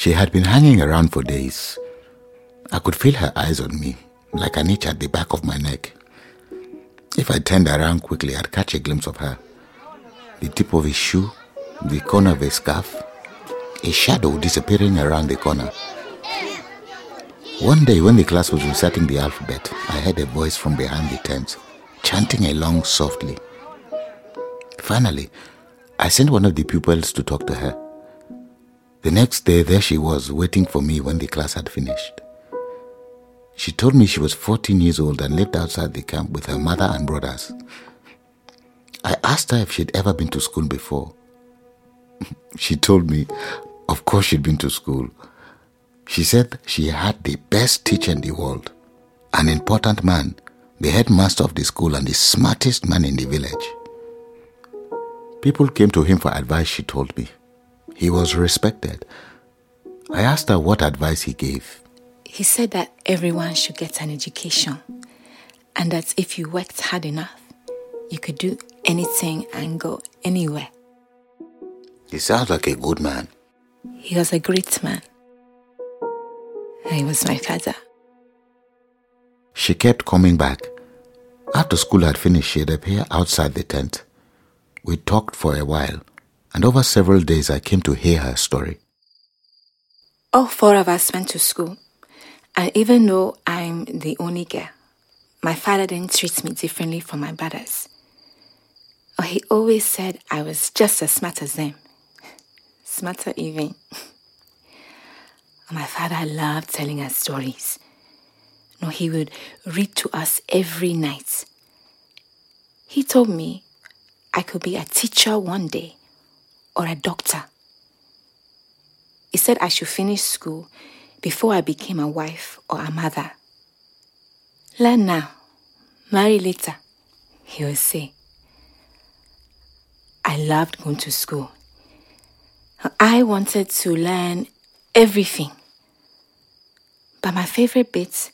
She had been hanging around for days. I could feel her eyes on me, like an itch at the back of my neck. If I turned around quickly, I'd catch a glimpse of her. The tip of a shoe, the corner of a scarf, a shadow disappearing around the corner. One day when the class was reciting the alphabet, I heard a voice from behind the tents, chanting along softly. Finally, I sent one of the pupils to talk to her. The next day, there she was, waiting for me when the class had finished. She told me she was 14 years old and lived outside the camp with her mother and brothers. I asked her if she'd ever been to school before. She told me, of course she'd been to school. She said she had the best teacher in the world, an important man, the headmaster of the school and the smartest man in the village. People came to him for advice, she told me. He was respected. I asked her what advice he gave. He said that everyone should get an education and that if you worked hard enough, you could do anything and go anywhere. He sounds like a good man. He was a great man. He was my father. She kept coming back. After school had finished, she'd appear outside the tent. We talked for a while, and over several days I came to hear her story. All four of us went to school, and even though I'm the only girl, my father didn't treat me differently from my brothers. He always said I was just as smart as them. Smarter even. My father loved telling us stories. No, he would read to us every night. He told me I could be a teacher one day or a doctor. He said I should finish school before I became a wife or a mother. Learn now, marry later, he would say. I loved going to school. I wanted to learn everything. But my favorite bit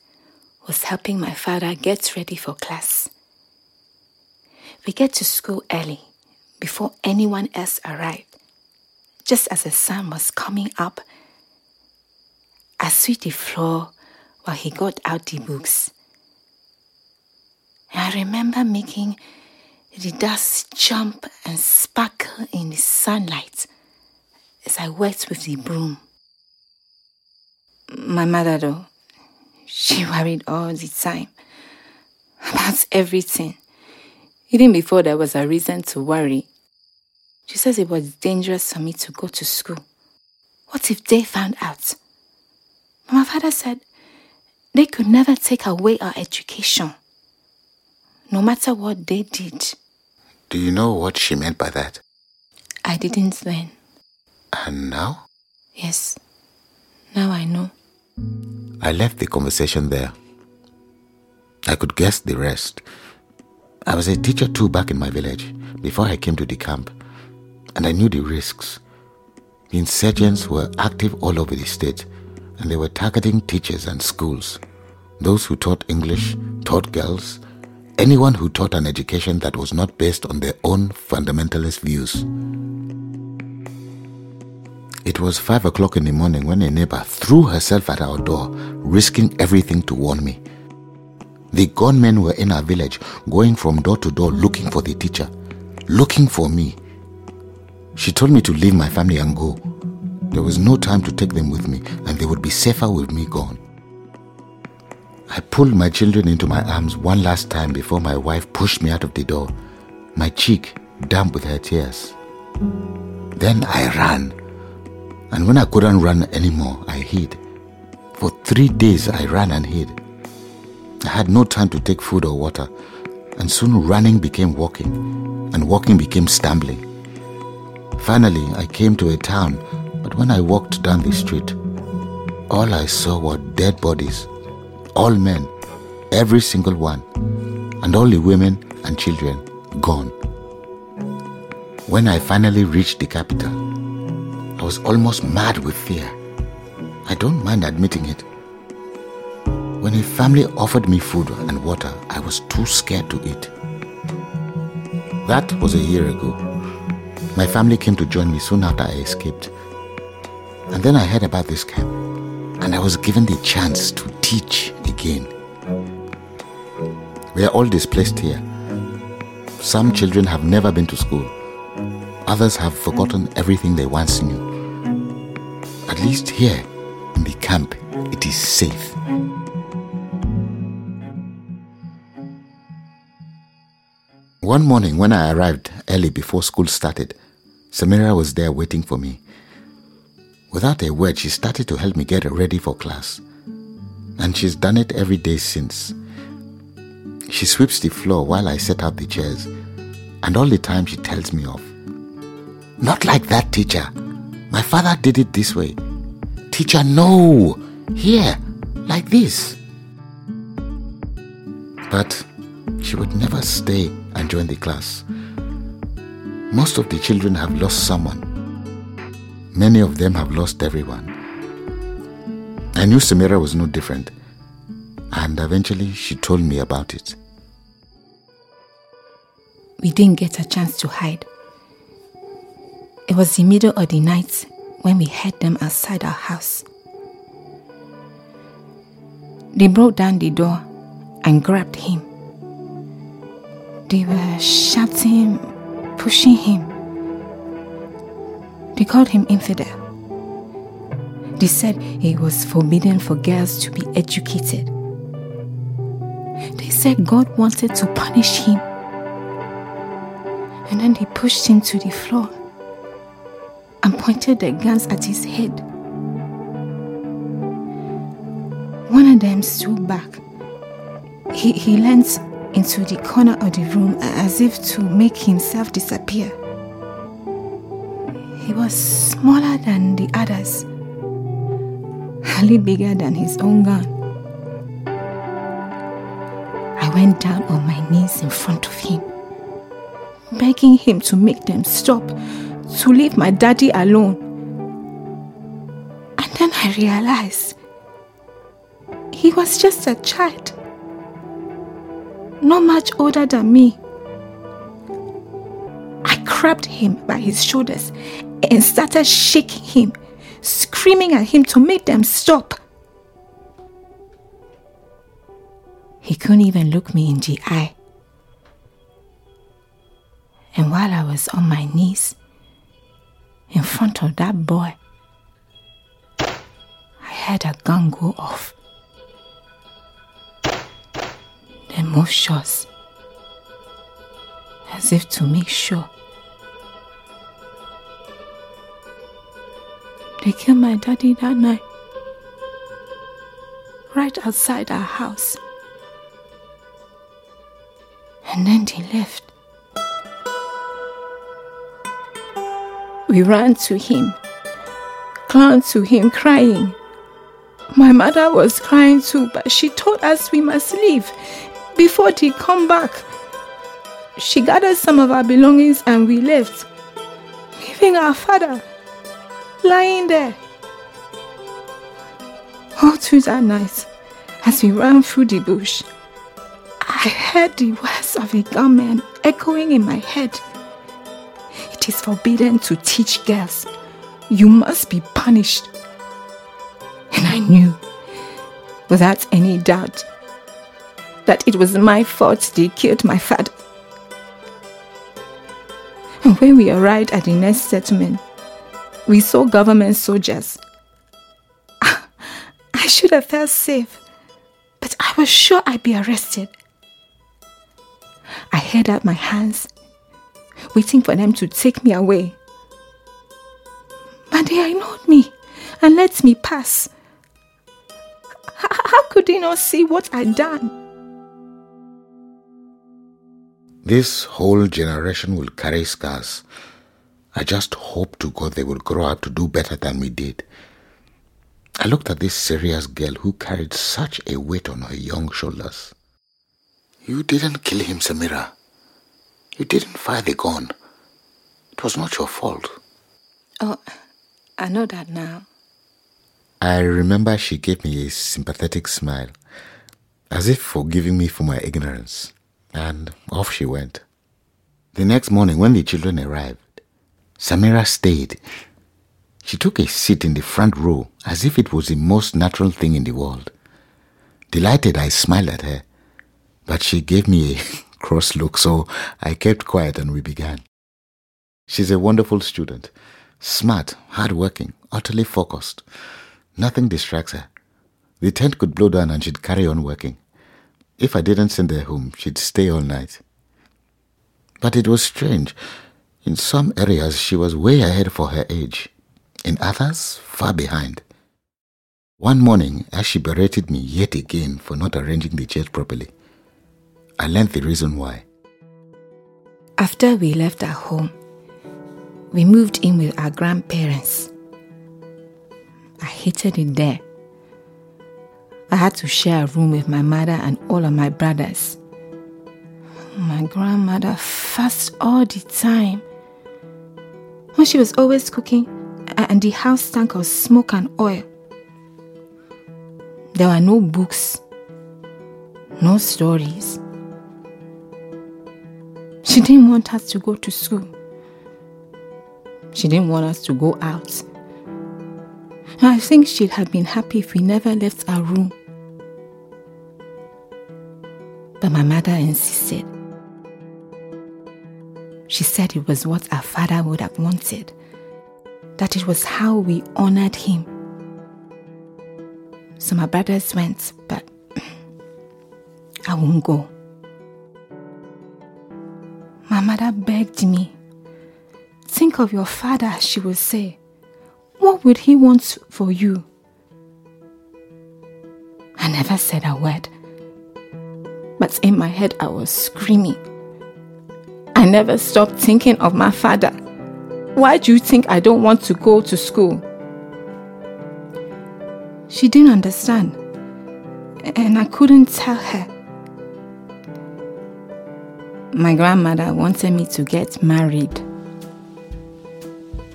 was helping my father get ready for class. We get to school early, before anyone else arrived, just as the sun was coming up. I swept the floor while he got out the books. And I remember making the dust jump and sparkle in the sunlight as I worked with the broom. My mother, though, she worried all the time about everything. Even before there was a reason to worry, she says it was dangerous for me to go to school. What if they found out? My father said they could never take away our education, no matter what they did. Do you know what she meant by that? I didn't then. And now? Yes. Now I know. I left the conversation there. I could guess the rest. I was a teacher too back in my village before I came to the camp, and I knew the risks. The insurgents were active all over the state, and they were targeting teachers and schools, those who taught English, taught girls, anyone who taught an education that was not based on their own fundamentalist views. It was 5:00 in the morning when a neighbor threw herself at our door, risking everything to warn me. The gunmen were in our village, going from door to door looking for the teacher, looking for me. She told me to leave my family and go. There was no time to take them with me, and they would be safer with me gone. I pulled my children into my arms one last time before my wife pushed me out of the door, my cheek damp with her tears. Then I ran. And when I couldn't run anymore, I hid. For 3 days, I ran and hid. I had no time to take food or water, and soon running became walking, and walking became stumbling. Finally, I came to a town, but when I walked down the street, all I saw were dead bodies, all men, every single one, and all the women and children gone. When I finally reached the capital, I was almost mad with fear. I don't mind admitting it. When a family offered me food and water, I was too scared to eat. That was a year ago. My family came to join me soon after I escaped. And then I heard about this camp, and I was given the chance to teach again. We are all displaced here. Some children have never been to school. Others have forgotten everything they once knew. At least here, in the camp, it is safe. One morning when I arrived early before school started, Samira was there waiting for me. Without a word, she started to help me get ready for class. And she's done it every day since. She sweeps the floor while I set out the chairs, and all the time she tells me off. "Not like that, teacher. My father did it this way. Teacher, no. Here, like this." But she would never stay and join the class. Most of the children have lost someone. Many of them have lost everyone. I knew Samira was no different, and eventually she told me about it. We didn't get a chance to hide. It was the middle of the night when we heard them outside our house. They broke down the door and grabbed him. They were shouting, pushing him. They called him infidel. They said it was forbidden for girls to be educated. They said God wanted to punish him. And then they pushed him to the floor and pointed their guns at his head. One of them stood back. He leant into the corner of the room as if to make himself disappear. He was smaller than the others, hardly bigger than his own gun. I went down on my knees in front of him, begging him to make them stop, to leave my daddy alone. And then I realized he was just a child, not much older than me. I grabbed him by his shoulders and started shaking him, screaming at him to make them stop. He couldn't even look me in the eye. And while I was on my knees, in front of that boy, I heard a gun go off. Then more shots, as if to make sure. They killed my daddy that night, right outside our house. And then they left. We ran to him, clung to him, crying. My mother was crying too, but she told us we must leave before they come back. She gathered some of our belongings and we left, leaving our father lying there. All through that night, as we ran through the bush, I heard the words of a gunman echoing in my head. "It is forbidden to teach girls. You must be punished." And I knew, without any doubt, that it was my fault they killed my father. And when we arrived at the next settlement, we saw government soldiers. I should have felt safe, but I was sure I'd be arrested. I held out my hands, waiting for them to take me away. But they ignored me and let me pass. How could they not see what I'd done? This whole generation will carry scars. I just hope to God they will grow up to do better than we did. I looked at this serious girl who carried such a weight on her young shoulders. "You didn't kill him, Samira. You didn't fire the gun. It was not your fault." "Oh, I know that now." I remember she gave me a sympathetic smile, as if forgiving me for my ignorance, and off she went. The next morning when the children arrived, Samira stayed. She took a seat in the front row as if it was the most natural thing in the world. Delighted, I smiled at her, but she gave me a cross look, so I kept quiet and we began. She's a wonderful student, smart, hardworking, utterly focused. Nothing distracts her. The tent could blow down and she'd carry on working. If I didn't send her home, she'd stay all night. But it was strange. In some areas, she was way ahead for her age. In others, far behind. One morning, as she berated me yet again for not arranging the chairs properly, I learned the reason why. After we left our home, we moved in with our grandparents. I hated it there. I had to share a room with my mother and all of my brothers. My grandmother fussed all the time. When she was always cooking, and the house stank of smoke and oil. There were no books, no stories. She didn't want us to go to school. She didn't want us to go out. I think she'd have been happy if we never left our room. But my mother insisted. She said it was what our father would have wanted, that it was how we honored him. So my brothers went, but I won't go. My mother begged me. Think of your father, she would say. What would he want for you? I never said a word. But in my head, I was screaming. I never stopped thinking of my father. Why do you think I don't want to go to school? She didn't understand, and I couldn't tell her. My grandmother wanted me to get married.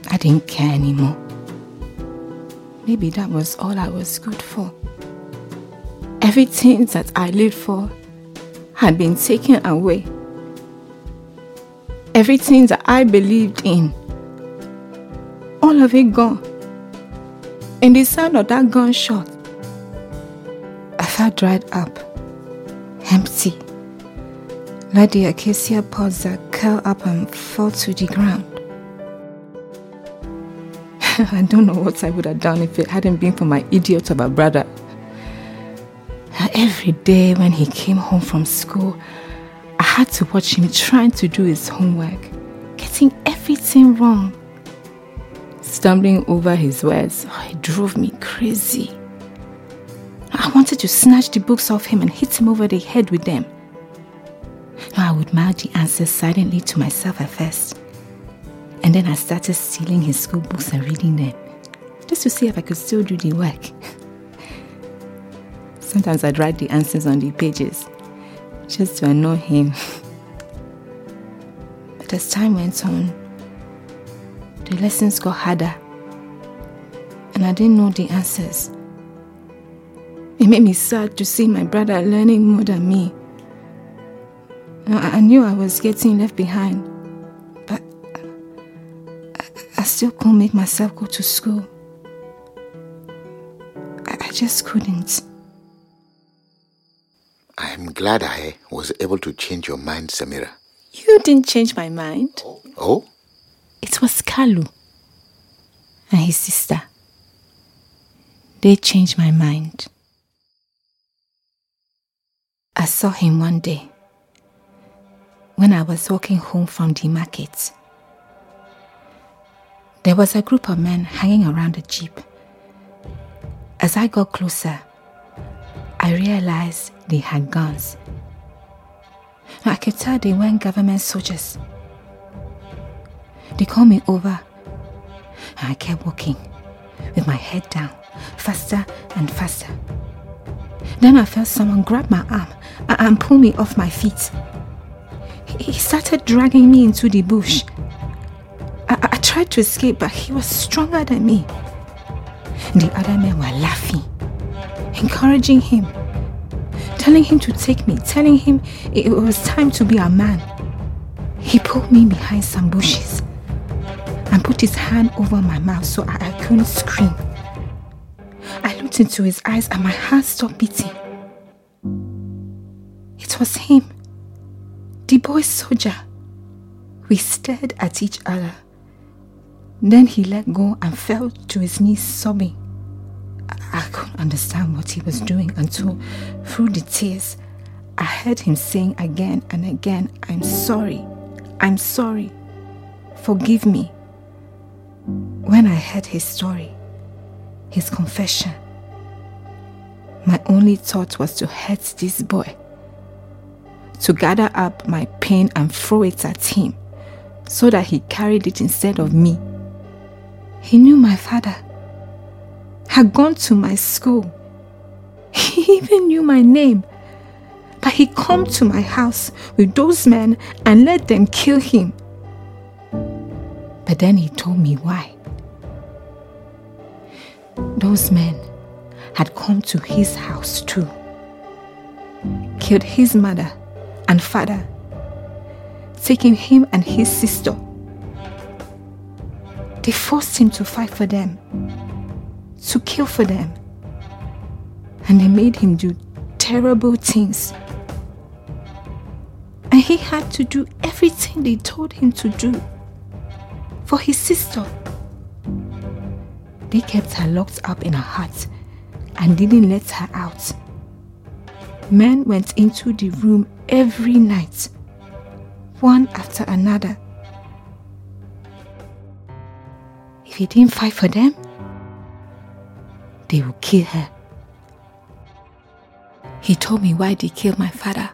I didn't care anymore. Maybe that was all I was good for. Everything that I lived for had been taken away. Everything that I believed in, all of it gone. In the sound of that gunshot, I felt dried up, empty, like the acacia pods that curl up and fall to the ground. I don't know what I would have done if it hadn't been for my idiot of a brother. Every day when he came home from school, I had to watch him trying to do his homework, getting everything wrong, stumbling over his words. Oh, it drove me crazy. I wanted to snatch the books off him and hit him over the head with them. I would mouth the answers silently to myself at first. And then I started stealing his school books and reading them, just to see if I could still do the work. Sometimes I'd write the answers on the pages, just to annoy him. But as time went on, the lessons got harder, and I didn't know the answers. It made me sad to see my brother learning more than me. I knew I was getting left behind. I still couldn't make myself go to school. I just couldn't. I'm glad I was able to change your mind, Samira. You didn't change my mind. Oh? It was Kalu and his sister. They changed my mind. I saw him one day when I was walking home from the market. There was a group of men hanging around the jeep. As I got closer, I realized they had guns. I could tell they weren't government soldiers. They called me over, and I kept walking, with my head down, faster and faster. Then I felt someone grab my arm and pull me off my feet. He started dragging me into the bush. I tried to escape, but he was stronger than me. The other men were laughing, encouraging him, telling him to take me, telling him it was time to be a man. He pulled me behind some bushes. and put his hand over my mouth so I couldn't scream. I looked into his eyes and my heart stopped beating. It was him, the boy soldier. We stared at each other. Then he let go and fell to his knees sobbing. I couldn't understand what he was doing until, through the tears, I heard him saying again and again, I'm sorry, forgive me." When I heard his story, his confession, my only thought was to hurt this boy, to gather up my pain and throw it at him so that he carried it instead of me. He knew my father, had gone to my school. He even knew my name. But he come to my house with those men and let them kill him. But then he told me why. Those men had come to his house too, killed his mother and father, taking him and his sister. They forced him to fight for them, to kill for them, and they made him do terrible things. And he had to do everything they told him to do for his sister. They kept her locked up in a hut and didn't let her out. Men went into the room every night, one after another. If he didn't fight for them, they will kill her. He told me why they killed my father.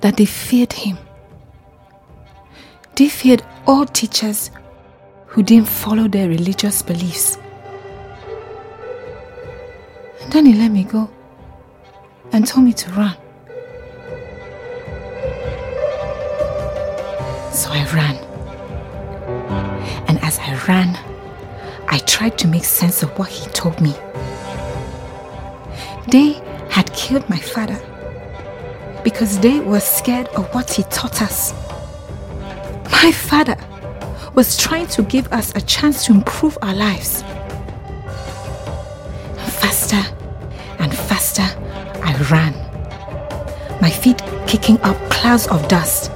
That they feared him. They feared all teachers who didn't follow their religious beliefs. And then he let me go and told me to run. So I ran. And as I ran, I tried to make sense of what he told me. They had killed my father because they were scared of what he taught us. My father was trying to give us a chance to improve our lives. And faster, I ran, my feet kicking up clouds of dust.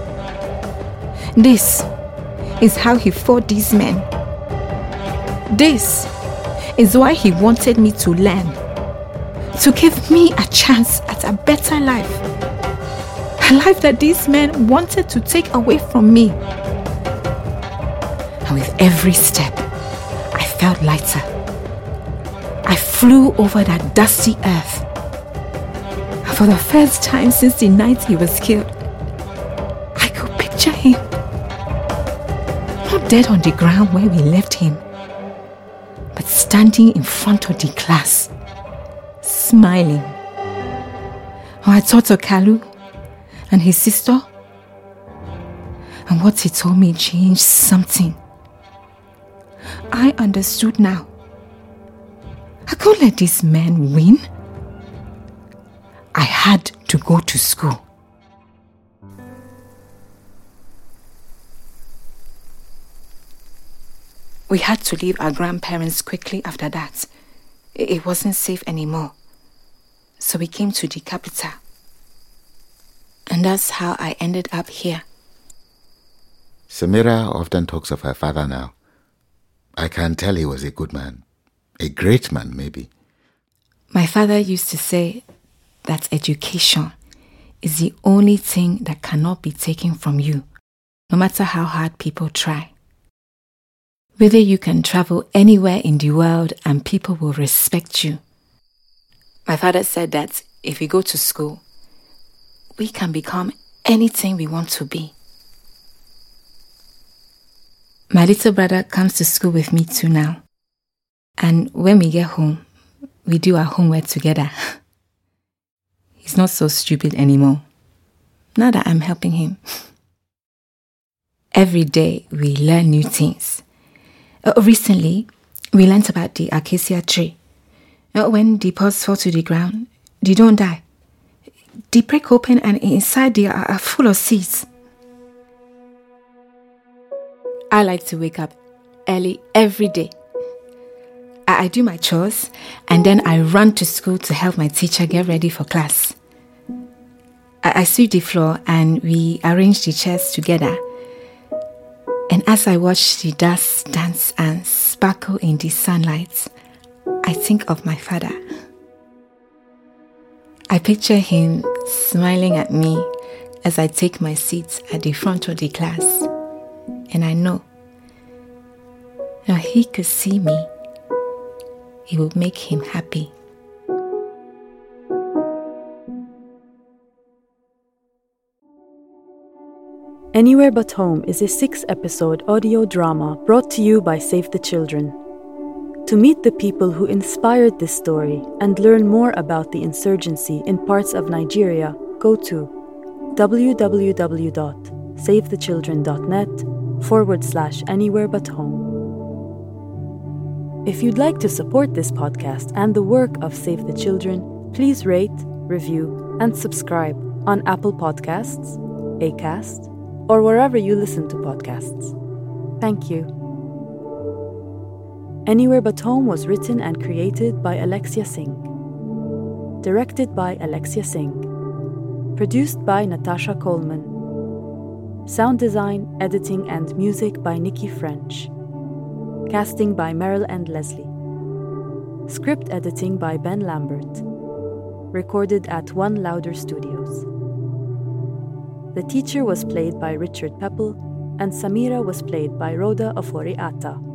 This is how he fought these men. This is why he wanted me to learn. To give me a chance at a better life. A life that these men wanted to take away from me. And with every step, I felt lighter. I flew over that dusty earth. And for the first time since the night he was killed, I could picture him. Not dead on the ground where we left him, but standing in front of the class. Smiling. I thought of Kalu and his sister, and what he told me changed something. I understood now. I couldn't let these men win. I had to go to school. We had to leave our grandparents quickly after that. It wasn't safe anymore. So we came to the capital. And that's how I ended up here. Samira often talks of her father now. I can tell he was a good man. A great man, maybe. My father used to say that education is the only thing that cannot be taken from you, no matter how hard people try. Whether you can travel anywhere in the world and people will respect you. My father said that if we go to school, we can become anything we want to be. My little brother comes to school with me too now. And when we get home, we do our homework together. He's not so stupid anymore, now that I'm helping him. Every day we learn new things. Recently, we learnt about the acacia tree. When the pods fall to the ground, they don't die. They break open and inside they are full of seeds. I like to wake up early every day. I do my chores and then I run to school to help my teacher get ready for class. I sweep the floor and we arrange the chairs together. And as I watch the dust dance and sparkle in the sunlight, I think of my father. I picture him smiling at me as I take my seat at the front of the class. And I know, if he could see me, it would make him happy. Anywhere But Home is a 6-episode audio drama brought to you by Save the Children. To meet the people who inspired this story and learn more about the insurgency in parts of Nigeria, go to www.savethechildren.net/anywherebuthome. If you'd like to support this podcast and the work of Save the Children, please rate, review, and subscribe on Apple Podcasts, Acast, or wherever you listen to podcasts. Thank you. Anywhere But Home was written and created by Alexia Singh. Directed by Alexia Singh. Produced by Natasha Coleman. Sound design, editing, and music by Nikki French. Casting by Merrill and Leslie. Script editing by Ben Lambert. Recorded at One Louder Studios. The teacher was played by Richard Pepple, and Samira was played by Rhoda Afariata.